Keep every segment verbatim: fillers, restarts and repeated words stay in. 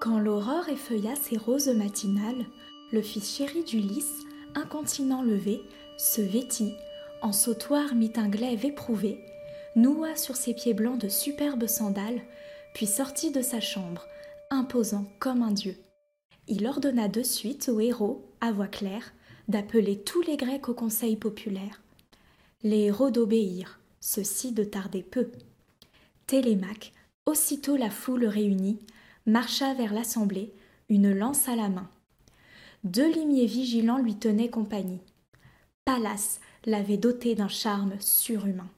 Quand l'aurore effeuilla ses roses matinales, le fils chéri d'Ulysse, incontinent levé, se vêtit, en sautoir mit un glaive éprouvé, noua sur ses pieds blancs de superbes sandales, puis sortit de sa chambre, imposant comme un dieu. Il ordonna de suite aux héros, à voix claire, d'appeler tous les Grecs au conseil populaire. Les héros d'obéir, ceux-ci de tarder peu. Télémaque, aussitôt la foule réunie, marcha vers l'assemblée, une lance à la main. Deux limiers vigilants lui tenaient compagnie. Pallas l'avait doté d'un charme surhumain.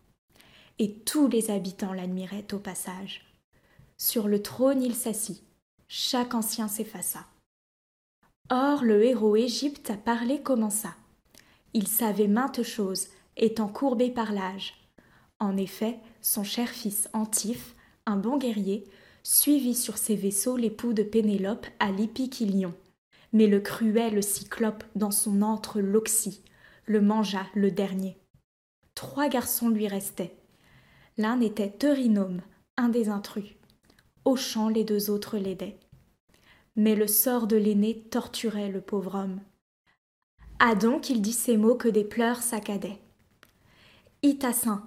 Et tous les habitants l'admiraient au passage. Sur le trône il s'assit, chaque ancien s'effaça. Or le héros Égypte à parler commença. Il savait maintes choses, étant courbé par l'âge. En effet, son cher fils Antife, un bon guerrier, suivit sur ses vaisseaux l'époux de Pénélope à l'Hippique-Ilion. Mais le cruel Cyclope dans son antre l'oxy, le mangea le dernier. Trois garçons lui restaient. L'un était Eurynome, un des intrus. Hochant, les deux autres l'aidaient. Mais le sort de l'aîné torturait le pauvre homme. Ah donc il dit ces mots que des pleurs saccadaient. « Itassin,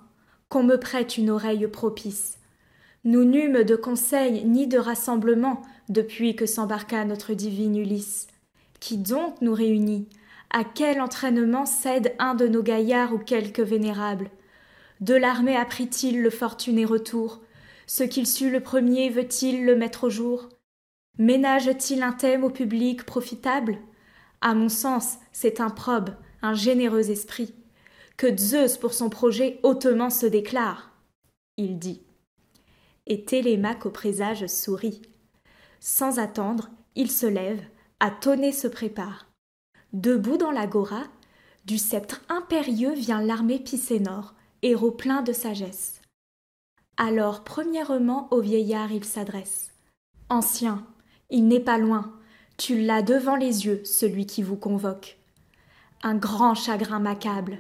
qu'on me prête une oreille propice. Nous n'eûmes de conseil ni de rassemblement depuis que s'embarqua notre divine Ulysse. Qui donc nous réunit? À quel entraînement cède un de nos gaillards ou quelque vénérable? De l'armée apprit-il le fortuné retour? Ce qu'il sut le premier veut-il le mettre au jour? Ménage-t-il un thème au public profitable? À mon sens, c'est improbe, un généreux esprit. Que Zeus pour son projet hautement se déclare, il dit. » Et Télémaque au présage sourit. Sans attendre, il se lève, à tonner se prépare. Debout dans l'agora, du sceptre impérieux vient l'armée Picénor, héros plein de sagesse. Alors premièrement au vieillard il s'adresse. « Ancien, il n'est pas loin, tu l'as devant les yeux, celui qui vous convoque. Un grand chagrin m'accable.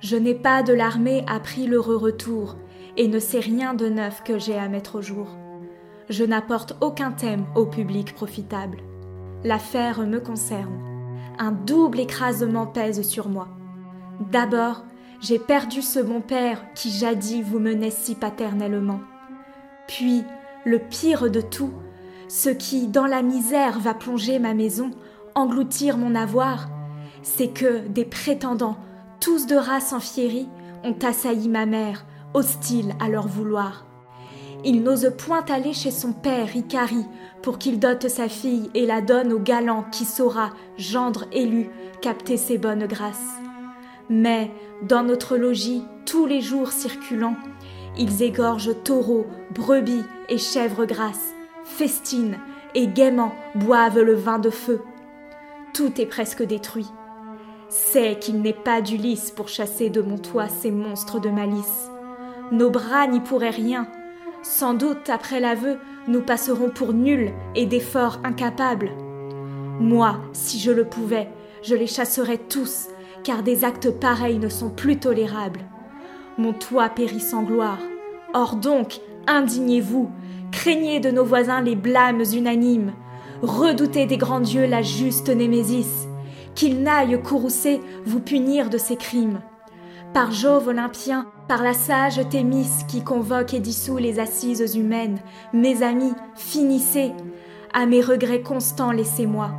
Je n'ai pas de l'armée appris l'heureux retour, et ne sais rien de neuf que j'ai à mettre au jour. Je n'apporte aucun thème au public profitable. L'affaire me concerne. Un double écrasement pèse sur moi. D'abord, j'ai perdu ce bon père qui jadis vous menait si paternellement. Puis, le pire de tout, ce qui, dans la misère, va plonger ma maison, engloutir mon avoir, c'est que des prétendants, tous de race enfiérie, ont assailli ma mère, hostile à leur vouloir. Il n'ose point aller chez son père Icari pour qu'il dote sa fille et la donne au galant qui saura, gendre élu, capter ses bonnes grâces. Mais, dans notre logis, tous les jours circulant, ils égorgent taureaux, brebis et chèvres grasses, festinent et gaiement boivent le vin de feu. Tout est presque détruit. C'est qu'il n'est pas d'Ulysse pour chasser de mon toit ces monstres de malice. Nos bras n'y pourraient rien. Sans doute, après l'aveu, nous passerons pour nuls et d'efforts incapables. Moi, si je le pouvais, je les chasserais tous, car des actes pareils ne sont plus tolérables. Mon toit périt sans gloire. Or donc, indignez-vous, craignez de nos voisins les blâmes unanimes, redoutez des grands dieux la juste Némésis, qu'ils n'aillent courroucés vous punir de ces crimes. Par Jove olympien, par la sage Thémis qui convoque et dissout les assises humaines, mes amis, finissez. À mes regrets constants, laissez-moi.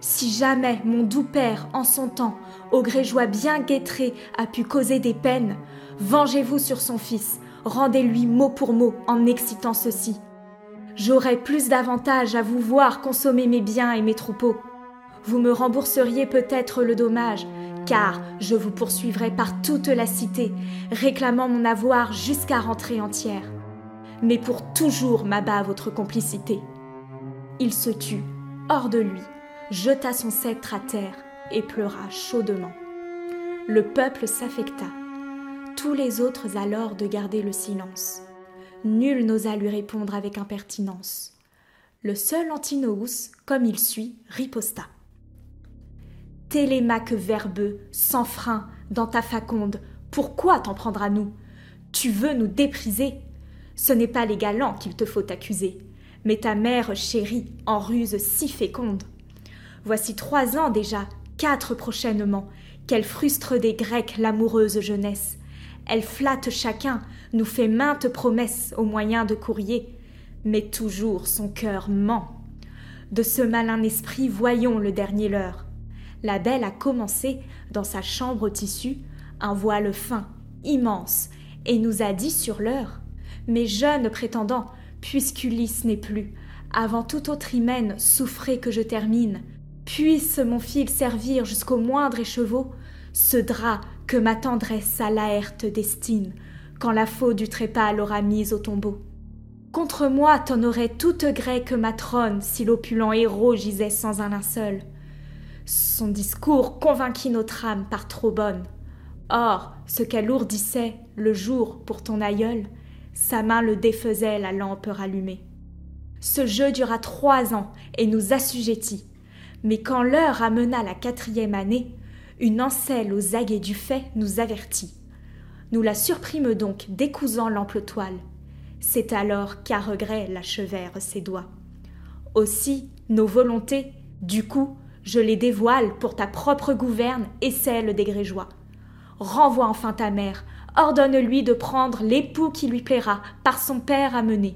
Si jamais mon doux père, en son temps, au grégeois bien guettré, a pu causer des peines, vengez-vous sur son fils, rendez-lui mot pour mot en excitant ceci. J'aurais plus d'avantage à vous voir consommer mes biens et mes troupeaux. Vous me rembourseriez peut-être le dommage, car je vous poursuivrai par toute la cité, réclamant mon avoir jusqu'à rentrer entière. Mais pour toujours m'abat votre complicité. » Il se tut, hors de lui, jeta son sceptre à terre et pleura chaudement. Le peuple s'affecta. Tous les autres alors de garder le silence. Nul n'osa lui répondre avec impertinence. Le seul Antinoüs, comme il suit, riposta. « Télémaque verbeux, sans frein, dans ta faconde, pourquoi t'en prendre à nous? Tu veux nous dépriser? Ce n'est pas les galants qu'il te faut accuser, mais ta mère chérie en ruse si féconde. Voici trois ans déjà, quatre prochainement, qu'elle frustre des Grecs l'amoureuse jeunesse. Elle flatte chacun, nous fait maintes promesses au moyen de courriers, mais toujours son cœur ment. De ce malin esprit, voyons le dernier leurre. La belle a commencé, dans sa chambre au tissu, un voile fin, immense, et nous a dit sur l'heure, « Mes jeunes prétendants, puisqu'Ulysse n'est plus, avant tout autre hymen, souffrez que je termine. Puisse mon fil servir jusqu'au moindre écheveau, ce drap que ma tendresse à Laerte destine, quand la faux du trépas l'aura mise au tombeau. » Contre moi t'honorait toute grecque matrone si l'opulent héros gisait sans un linceul. Son discours convainquit notre âme par trop bonne. Or, ce qu'elle ourdissait le jour pour ton aïeul, sa main le défaisait la lampe rallumée. Ce jeu dura trois ans et nous assujettit. Mais quand l'heure amena la quatrième année, une ancelle aux aguets du fait nous avertit. Nous la surprîmes donc décousant l'ample toile. C'est alors qu'à regret l'achevèrent ses doigts. Aussi, nos volontés, du coup, je les dévoile pour ta propre gouverne et celle des Grégeois. Renvoie enfin ta mère, ordonne-lui de prendre l'époux qui lui plaira, par son père amené.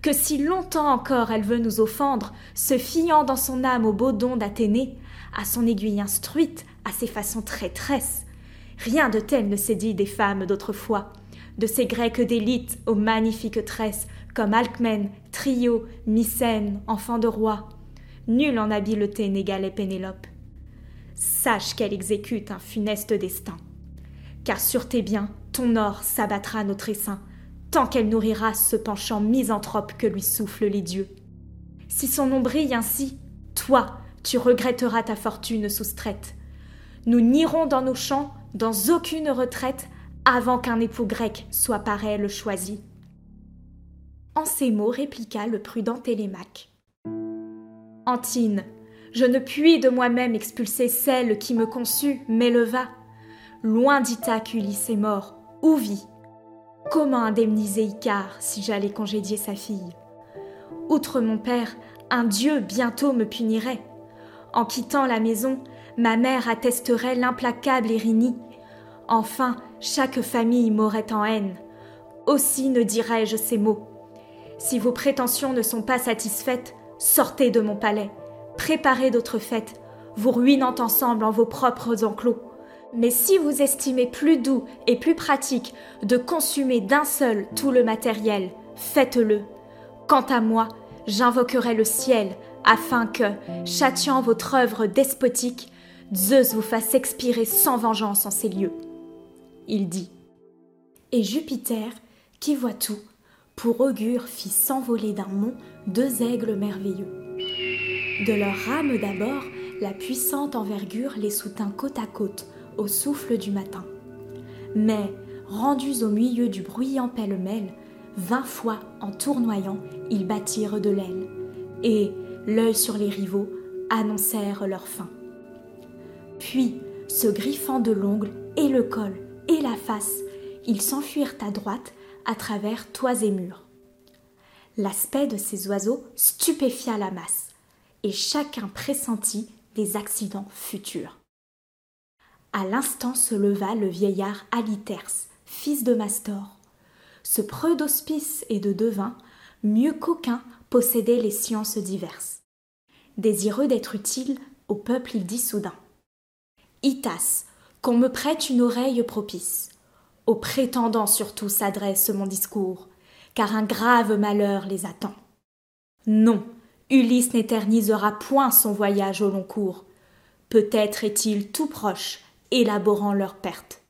Que si longtemps encore elle veut nous offendre, se fiant dans son âme au beau don d'Athénée, à son aiguille instruite, à ses façons traîtresses, rien de tel ne s'est dit des femmes d'autrefois. De ces Grecs d'élite aux magnifiques tresses, comme Alcmène, Trio, Mycène, enfant de roi. Nul en habileté n'égalait Pénélope. Sache qu'elle exécute un funeste destin. Car sur tes biens, ton or s'abattra notre essaim, tant qu'elle nourrira ce penchant misanthrope que lui soufflent les dieux. Si son nom brille ainsi, toi, tu regretteras ta fortune soustraite. Nous n'irons dans nos champs, dans aucune retraite, avant qu'un époux grec soit par elle choisi. » En ces mots répliqua le prudent Télémaque. « Antine, je ne puis de moi-même expulser celle qui me conçut, m'éleva. Loin d'Ithaque Ulysse est mort, où vit? Comment indemniser Icare si j'allais congédier sa fille? Outre mon père, un dieu bientôt me punirait. En quittant la maison, ma mère attesterait l'implacable Érynie. Enfin, chaque famille m'aurait en haine. Aussi ne dirais-je ces mots. Si vos prétentions ne sont pas satisfaites, sortez de mon palais. Préparez d'autres fêtes, vous ruinant ensemble en vos propres enclos. Mais si vous estimez plus doux et plus pratique de consumer d'un seul tout le matériel, faites-le. Quant à moi, j'invoquerai le ciel afin que, châtiant votre œuvre despotique, Zeus vous fasse expirer sans vengeance en ces lieux. » Il dit. Et Jupiter, qui voit tout, pour augure fit s'envoler d'un mont deux aigles merveilleux. De leur rame d'abord, la puissante envergure les soutint côte à côte, au souffle du matin. Mais, rendus au milieu du bruyant pêle-mêle, vingt fois en tournoyant, ils battirent de l'aile, et, l'œil sur les rivaux, annoncèrent leur fin. Puis, se griffant de l'ongle et le col, et la face, ils s'enfuirent à droite à travers toits et murs. L'aspect de ces oiseaux stupéfia la masse, et chacun pressentit des accidents futurs. À l'instant se leva le vieillard Aliterse, fils de Mastor. Ce preux d'hospice et de devin, mieux qu'aucun, possédait les sciences diverses. Désireux d'être utile, au peuple il dit soudain. « Itas, qu'on me prête une oreille propice. Aux prétendants surtout s'adresse mon discours, car un grave malheur les attend. Non, Ulysse n'éternisera point son voyage au long cours. Peut-être est-il tout proche, élaborant leur perte.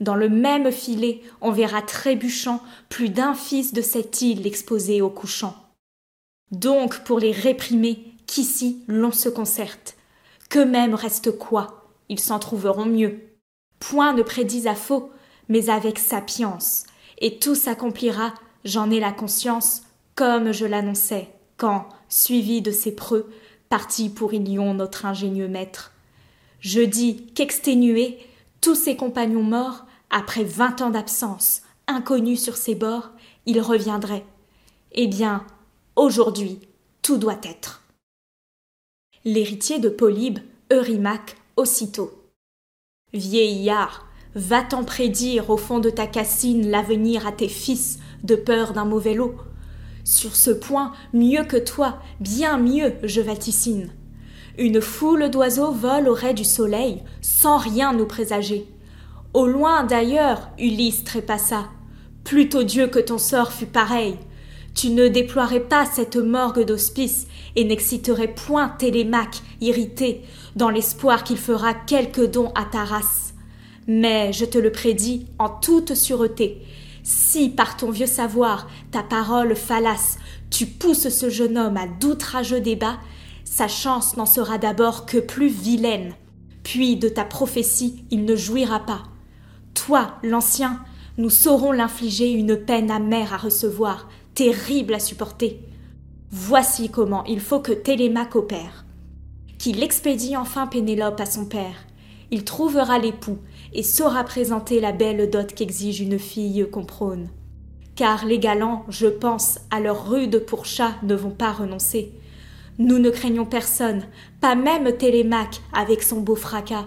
Dans le même filet, on verra trébuchant plus d'un fils de cette île exposé au couchant. Donc, pour les réprimer, qu'ici l'on se concerte. Qu'eux-mêmes restent quoi? Ils s'en trouveront mieux. Point ne prédit à faux, mais avec sapience, et tout s'accomplira, j'en ai la conscience, comme je l'annonçais, quand, suivi de ces preux, partit pour Ilion notre ingénieux maître. Je dis qu'exténué, tous ses compagnons morts, après vingt ans d'absence, inconnus sur ses bords, ils reviendraient. Eh bien, Aujourd'hui, tout doit être. » L'héritier de Polybe, Eurymaque, aussitôt. « Vieillard, va-t'en prédire au fond de ta cassine l'avenir à tes fils, de peur d'un mauvais lot. Sur ce point, mieux que toi, bien mieux, je vaticine. Une foule d'oiseaux vole au ray du soleil, sans rien nous présager. Au loin d'ailleurs, Ulysse trépassa. Plût aux dieux que ton sort fût pareil. Tu ne déploierais pas cette morgue d'hospice et n'exciterais point Télémaque irrité dans l'espoir qu'il fera quelque don à ta race. Mais je te le prédis en toute sûreté. Si par ton vieux savoir, ta parole fallace, tu pousses ce jeune homme à d'outrageux débats, sa chance n'en sera d'abord que plus vilaine. Puis de ta prophétie il ne jouira pas. Toi, l'ancien, nous saurons l'infliger une peine amère à recevoir, terrible à supporter. Voici comment il faut que Télémaque opère. Qu'il expédie enfin Pénélope à son père. Il trouvera l'époux et saura présenter la belle dot qu'exige une fille qu'on prône. Car les galants, je pense, à leur rude pourchas ne vont pas renoncer. Nous ne craignons personne, pas même Télémaque avec son beau fracas.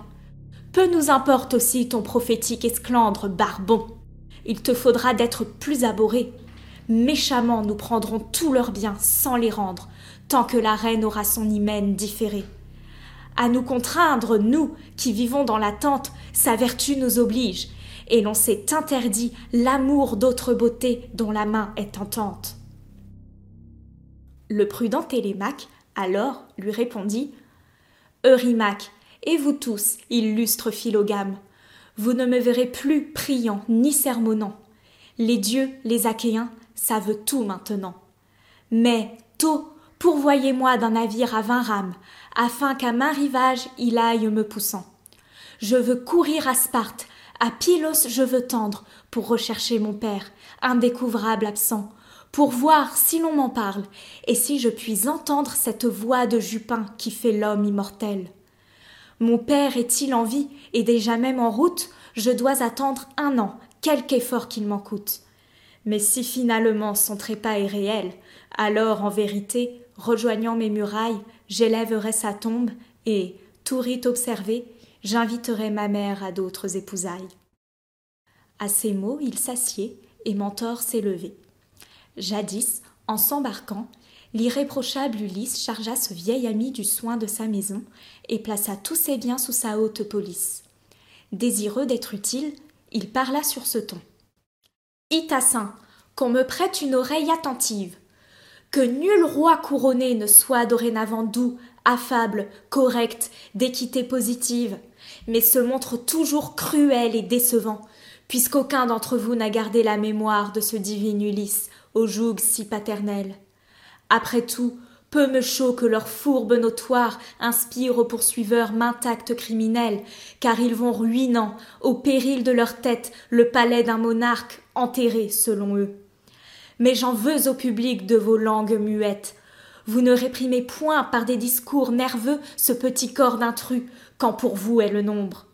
Peu nous importe aussi ton prophétique esclandre, barbon. Il te faudra d'être plus abhorré. Méchamment nous prendrons tous leurs biens sans les rendre, tant que la reine aura son hymen différé. À nous contraindre, nous, qui vivons dans l'attente, sa vertu nous oblige, et l'on s'est interdit l'amour d'autres beautés dont la main est tentante. » Le prudent Télémaque, alors, lui répondit « Eurymaque, et vous tous, illustres Phylogame, vous ne me verrez plus priant ni sermonnant. Les dieux, les Achéens, savent tout maintenant. Mais, tôt, pourvoyez-moi d'un navire à vingt rames, afin qu'à main rivage il aille me poussant. Je veux courir à Sparte, à Pylos je veux tendre, pour rechercher mon père, indécouvrable absent, pour voir si l'on m'en parle, et si je puis entendre cette voix de Jupin qui fait l'homme immortel. Mon père est-il en vie, et déjà même en route, je dois attendre un an, quelque effort qu'il m'en coûte. Mais si finalement son trépas est réel, alors en vérité, rejoignant mes murailles, j'élèverai sa tombe et, tout rite observé, j'inviterai ma mère à d'autres épousailles. » À ces mots, il s'assied et Mentor s'est levé. Jadis, en s'embarquant, l'irréprochable Ulysse chargea ce vieil ami du soin de sa maison et plaça tous ses biens sous sa haute police. Désireux d'être utile, il parla sur ce ton. « Itassin, qu'on me prête une oreille attentive. Que nul roi couronné ne soit dorénavant doux, affable, correct, d'équité positive, mais se montre toujours cruel et décevant, puisqu'aucun d'entre vous n'a gardé la mémoire de ce divin Ulysse, au joug si paternel. Après tout, peu me chaud que leurs fourbes notoires inspirent aux poursuiveurs maint acte criminel, car ils vont ruinant, au péril de leur tête, le palais d'un monarque enterré selon eux. Mais j'en veux au public de vos langues muettes. Vous ne réprimez point par des discours nerveux ce petit corps d'intrus, quand pour vous est le nombre. »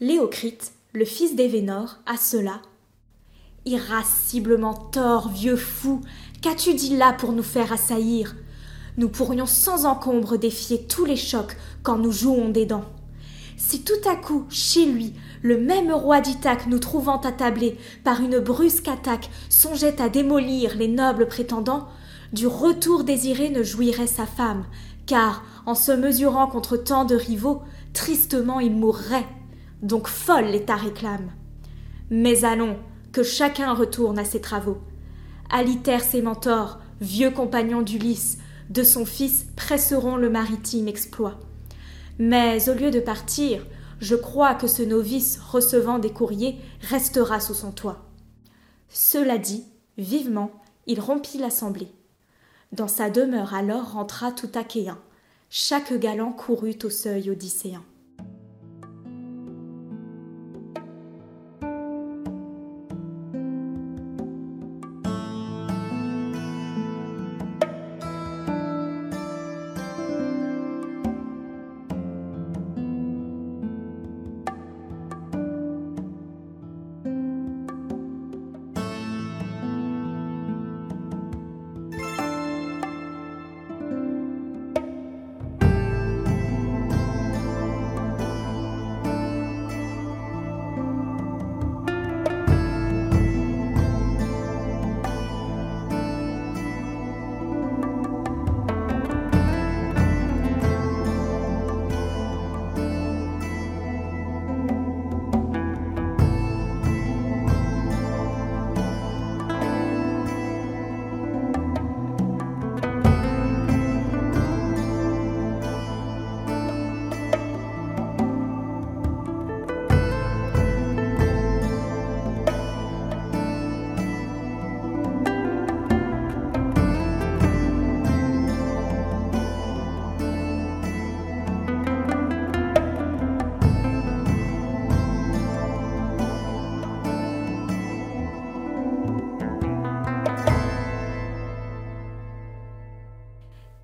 Léocrite, le fils d'Événor, à cela. « Irasciblement tort, vieux fou, qu'as-tu dit là pour nous faire assaillir? Nous pourrions sans encombre défier tous les chocs quand nous jouons des dents. Si tout à coup, chez lui, le même roi d'Ithaque nous trouvant attablés par une brusque attaque songeait à démolir les nobles prétendants, du retour désiré ne jouirait sa femme, car, en se mesurant contre tant de rivaux, tristement il mourrait. Donc folle l'État réclame. Mais allons, que chacun retourne à ses travaux. Alitherse et Mentor, vieux compagnons d'Ulysse, de son fils presseront le maritime exploit. Mais au lieu de partir, je crois que ce novice recevant des courriers restera sous son toit. » Cela dit, vivement, il rompit l'assemblée. Dans sa demeure alors rentra tout Achéen. Chaque galant courut au seuil odysséen.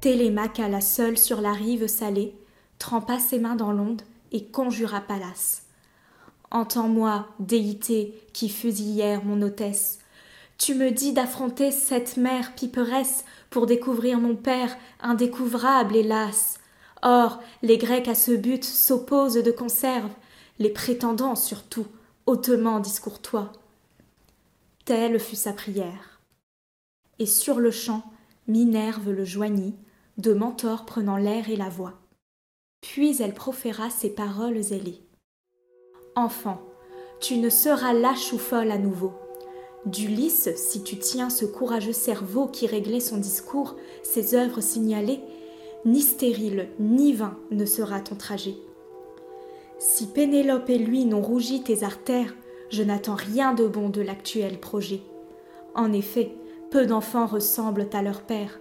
Télémaque alla seul sur la rive salée, trempa ses mains dans l'onde et conjura Pallas. « Entends-moi, déité qui fus hier mon hôtesse, tu me dis d'affronter cette mère piperesse pour découvrir mon père, indécouvrable hélas. Or, les Grecs à ce but s'opposent de conserve, les prétendants surtout, hautement discourtois. » Telle fut sa prière. Et sur le champ, Minerve le joignit, de Mentor prenant l'air et la voix. Puis elle proféra ces paroles ailées. « Enfant, tu ne seras lâche ou folle à nouveau. D'Ulysse, si tu tiens ce courageux cerveau qui réglait son discours, ses œuvres signalées, ni stérile, ni vain ne sera ton trajet. Si Pénélope et lui n'ont rougi tes artères, je n'attends rien de bon de l'actuel projet. En effet, peu d'enfants ressemblent à leur père.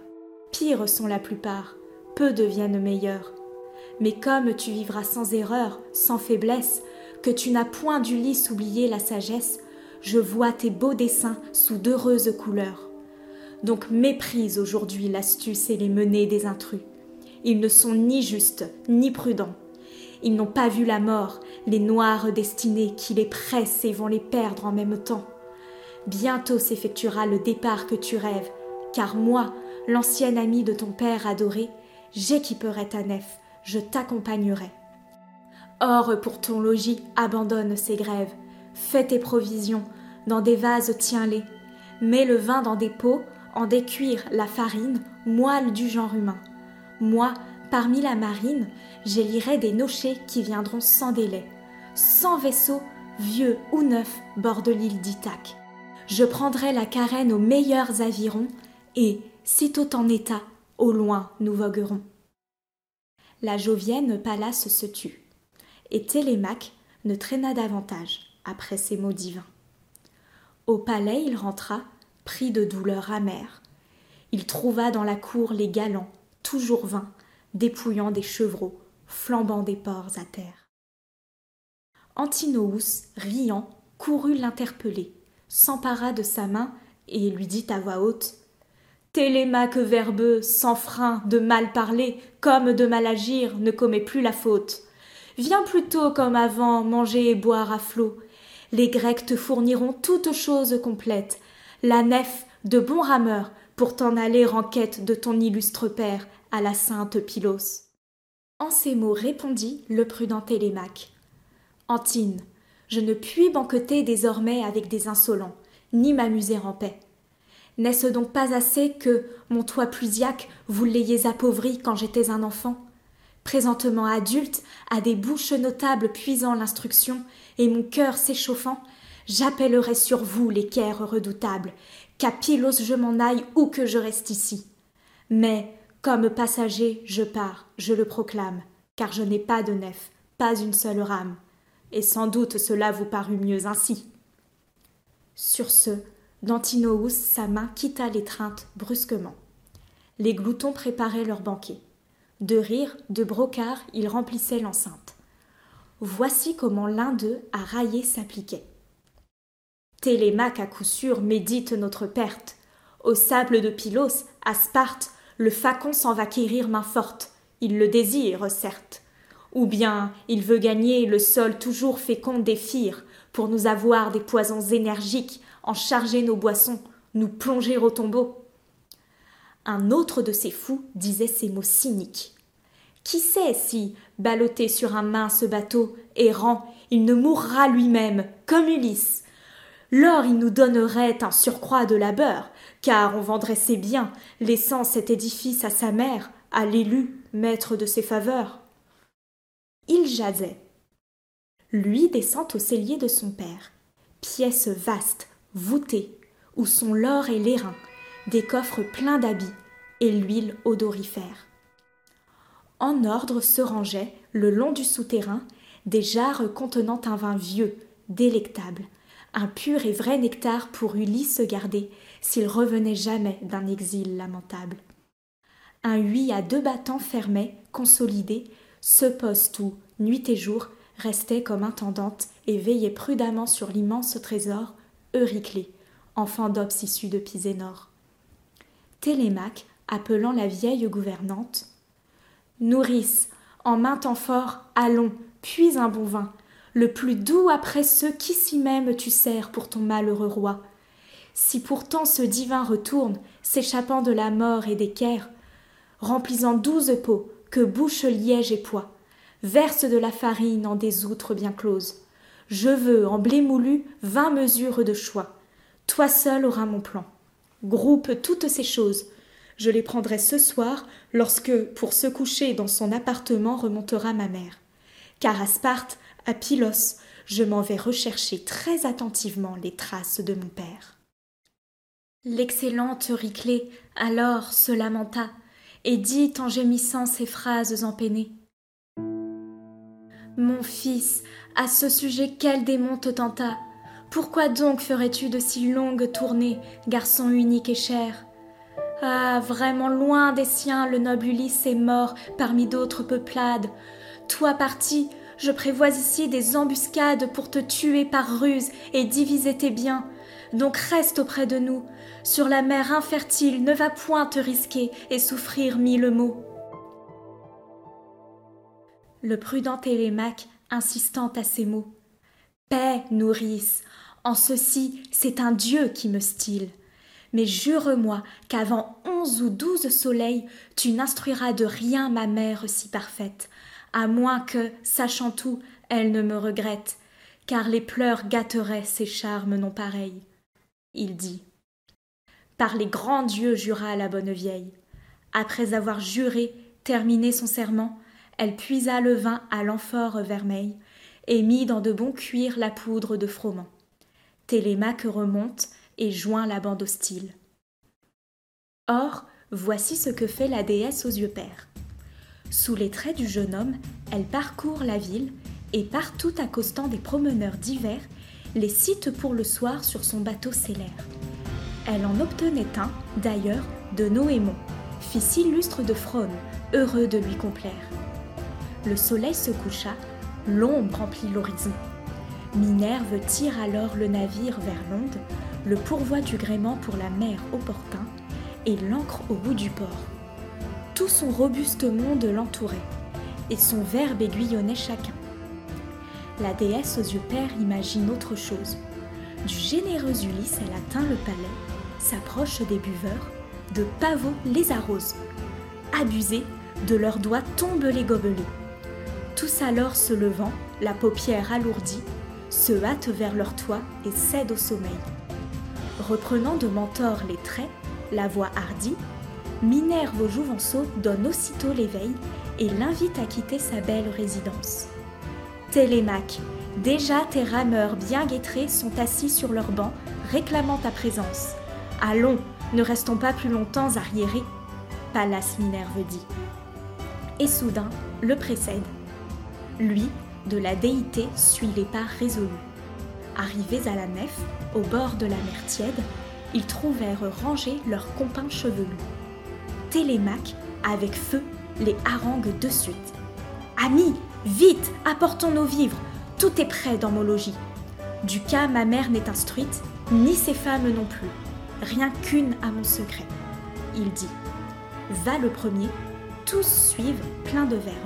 Pires sont la plupart, peu deviennent meilleurs. Mais comme tu vivras sans erreur, sans faiblesse, que tu n'as point d'Ulysse oublié la sagesse, je vois tes beaux dessins sous d'heureuses couleurs. Donc méprise aujourd'hui l'astuce et les menées des intrus. Ils ne sont ni justes, ni prudents. Ils n'ont pas vu la mort, les noires destinées qui les pressent et vont les perdre en même temps. Bientôt s'effectuera le départ que tu rêves, car moi, l'ancienne amie de ton père adoré, j'équiperai ta nef, je t'accompagnerai. Or, pour ton logis, abandonne ces grèves, fais tes provisions, dans des vases tiens-les, mets le vin dans des pots, en décuire la farine, moelle du genre humain. Moi, parmi la marine, j'élirai des nochers qui viendront sans délai, sans vaisseau, vieux ou neuf, bord de l'île d'Ithaque. Je prendrai la carène aux meilleurs avirons, et, sitôt en état, au loin nous voguerons. » La Jovienne Pallas se tut, et Télémaque ne traîna davantage après ces mots divins. Au palais il rentra, pris de douleur amère. Il trouva dans la cour les galants, toujours vains, dépouillant des chevreaux, flambant des porcs à terre. Antinous, riant, courut l'interpeller, s'empara de sa main et lui dit à voix haute « Télémaque verbeux, sans frein, de mal parler, comme de mal agir, ne commet plus la faute. Viens plutôt comme avant, manger et boire à flot. Les Grecs te fourniront toutes choses complètes, la nef de bons rameurs, pour t'en aller en quête de ton illustre père, à la sainte Pylos. » En ces mots répondit le prudent Télémaque. « Antine, je ne puis banqueter désormais avec des insolents, ni m'amuser en paix. N'est-ce donc pas assez que, mon toit plusiaque, vous l'ayez appauvri quand j'étais un enfant, présentement adulte, à des bouches notables puisant l'instruction, et mon cœur s'échauffant, j'appellerai sur vous les Caires redoutables, qu'à Pylos je m'en aille ou que je reste ici. Mais, comme passager, je pars, je le proclame, car je n'ai pas de nef, pas une seule rame. Et sans doute cela vous parut mieux ainsi. » Sur ce, d'Antinous sa main quitta l'étreinte brusquement. Les gloutons préparaient leur banquet. De rire, de brocart, ils remplissaient l'enceinte. Voici comment l'un d'eux à railler s'appliquait. « Télémaque à coup sûr médite notre perte. Au sable de Pylos, à Sparte, le facon s'en va quérir main forte. Il le désire, certes. Ou bien il veut gagner le sol toujours fécond des Phyres pour nous avoir des poisons énergiques, en charger nos boissons, nous plonger au tombeau. » Un autre de ces fous disait ces mots cyniques. « Qui sait si, ballotté sur un mince bateau, errant, il ne mourra lui-même, comme Ulysse ? L'or, il nous donnerait un surcroît de labeur, car on vendrait ses biens, laissant cet édifice à sa mère, à l'élu, maître de ses faveurs. » Il jasait. Lui descend au cellier de son père, pièce vaste, voûtée, où sont l'or et l'airain, des coffres pleins d'habits et l'huile odorifère. En ordre se rangeaient, le long du souterrain, des jarres contenant un vin vieux, délectable, un pur et vrai nectar pour Ulysse garder, s'il revenait jamais d'un exil lamentable. Un huy à deux battants fermait, consolidé, ce poste où, nuit et jour, restait comme intendante et veillait prudemment sur l'immense trésor, Euryclée, enfant d'Ops issu de Pisénor. Télémaque, appelant la vieille gouvernante. « Nourrice, en main temps fort, allons, puis un bon vin, le plus doux après ceux qu'ici même tu sers pour ton malheureux roi. Si pourtant ce divin retourne, s'échappant de la mort et des guerres, remplissant douze pots que bouche liège et pois, verse de la farine en des outres bien closes. Je veux, en blé moulu, vingt mesures de choix. Toi seul auras mon plan. Groupe toutes ces choses. Je les prendrai ce soir, lorsque, pour se coucher dans son appartement, remontera ma mère. Car à Sparte, à Pylos, je m'en vais rechercher très attentivement les traces de mon père. » L'excellente Euryclée alors se lamenta et dit en gémissant ces phrases empeinées. « Mon fils, à ce sujet quel démon te tenta ? Pourquoi donc ferais-tu de si longues tournées, garçon unique et cher ? Ah, vraiment loin des siens, le noble Ulysse est mort parmi d'autres peuplades. Toi parti, je prévois ici des embuscades pour te tuer par ruse et diviser tes biens. Donc reste auprès de nous. Sur la mer infertile, ne va point te risquer et souffrir mille maux. » Le prudent Télémaque insistant à ces mots. « Paix, nourrice, en ceci, c'est un dieu qui me style. Mais jure-moi qu'avant onze ou douze soleils, tu n'instruiras de rien ma mère si parfaite, à moins que, sachant tout, elle ne me regrette, car les pleurs gâteraient ses charmes non pareils. » Il dit. Par les grands dieux jura la bonne vieille. Après avoir juré, terminé son serment, elle puisa le vin à l'amphore vermeille et mit dans de bons cuirs la poudre de froment. Télémaque remonte et joint la bande hostile. Or, voici ce que fait la déesse aux yeux pairs. Sous les traits du jeune homme, elle parcourt la ville et partout accostant des promeneurs divers, les cite pour le soir sur son bateau stellaire. Elle en obtenait un, d'ailleurs, de Noémon, fils illustre de Phrone, heureux de lui complaire. Le soleil se coucha, l'ombre remplit l'horizon. Minerve tire alors le navire vers l'onde, le pourvoit du gréement pour la mer opportun et l'ancre au bout du port. Tout son robuste monde l'entourait et son verbe aiguillonnait chacun. La déesse aux yeux pairs imagine autre chose. Du généreux Ulysse, elle atteint le palais, s'approche des buveurs, de pavots les arrose. Abusés, de leurs doigts tombent les gobelets. Tous alors se levant, la paupière alourdie, se hâtent vers leur toit et cèdent au sommeil. Reprenant de Mentor les traits, la voix hardie, Minerve au Jouvenceau donne aussitôt l'éveil et l'invite à quitter sa belle résidence. Télémaque, déjà tes rameurs bien guettrés sont assis sur leurs bancs, réclamant ta présence. Allons, ne restons pas plus longtemps arriérés, Pallas Minerve dit. Et soudain, le précède. Lui, de la déité, suit les pas résolus. Arrivés à la nef, au bord de la mer tiède, ils trouvèrent rangés leurs compagnes chevelus. Télémaque, avec feu, les harangue de suite. « Amis, vite, apportons nos vivres, tout est prêt dans mon logis. Du cas, ma mère n'est instruite, ni ses femmes non plus, rien qu'une à mon secret. » Il dit. Va le premier, tous suivent, pleins de verve.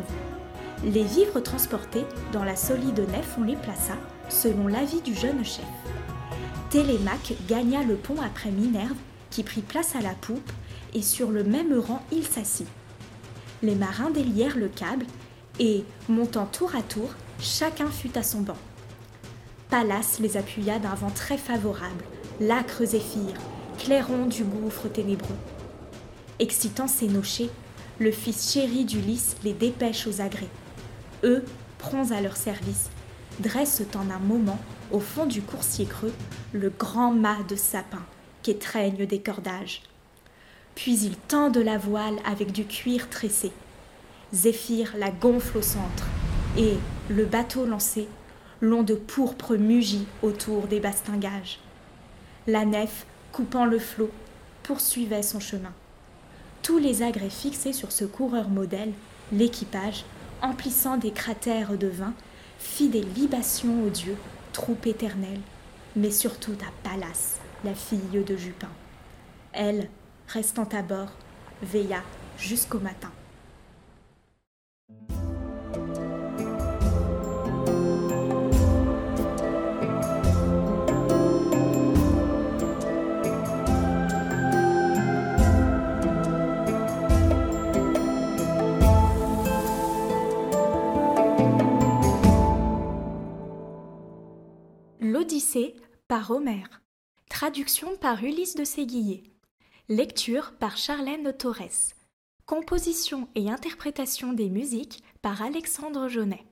Les vivres transportés dans la solide nef, on les plaça, selon l'avis du jeune chef. Télémaque gagna le pont après Minerve, qui prit place à la poupe, et sur le même rang il s'assit. Les marins délièrent le câble, et, montant tour à tour, chacun fut à son banc. Pallas les appuya d'un vent très favorable, l'âcre zéphyr, clairon du gouffre ténébreux. Excitant ses nochers, le fils chéri d'Ulysse les dépêche aux agrès. Eux, prompts à leur service, dressent en un moment, au fond du coursier creux, le grand mât de sapin qu'étreignent des cordages. Puis ils tendent la voile avec du cuir tressé. Zéphyr la gonfle au centre et, le bateau lancé, l'onde pourpre mugit autour des bastingages. La nef, coupant le flot, poursuivait son chemin. Tous les agrès fixés sur ce coureur modèle, l'équipage, emplissant des cratères de vin, fit des libations aux dieux, troupe éternelle, mais surtout à Pallas, la fille de Jupin. Elle, restant à bord, veilla jusqu'au matin. L'Odyssée par Homère. Traduction par Ulysse de Séguier. Lecture par Charlène Torres. Composition et interprétation des musiques par Alexandre Jaunet.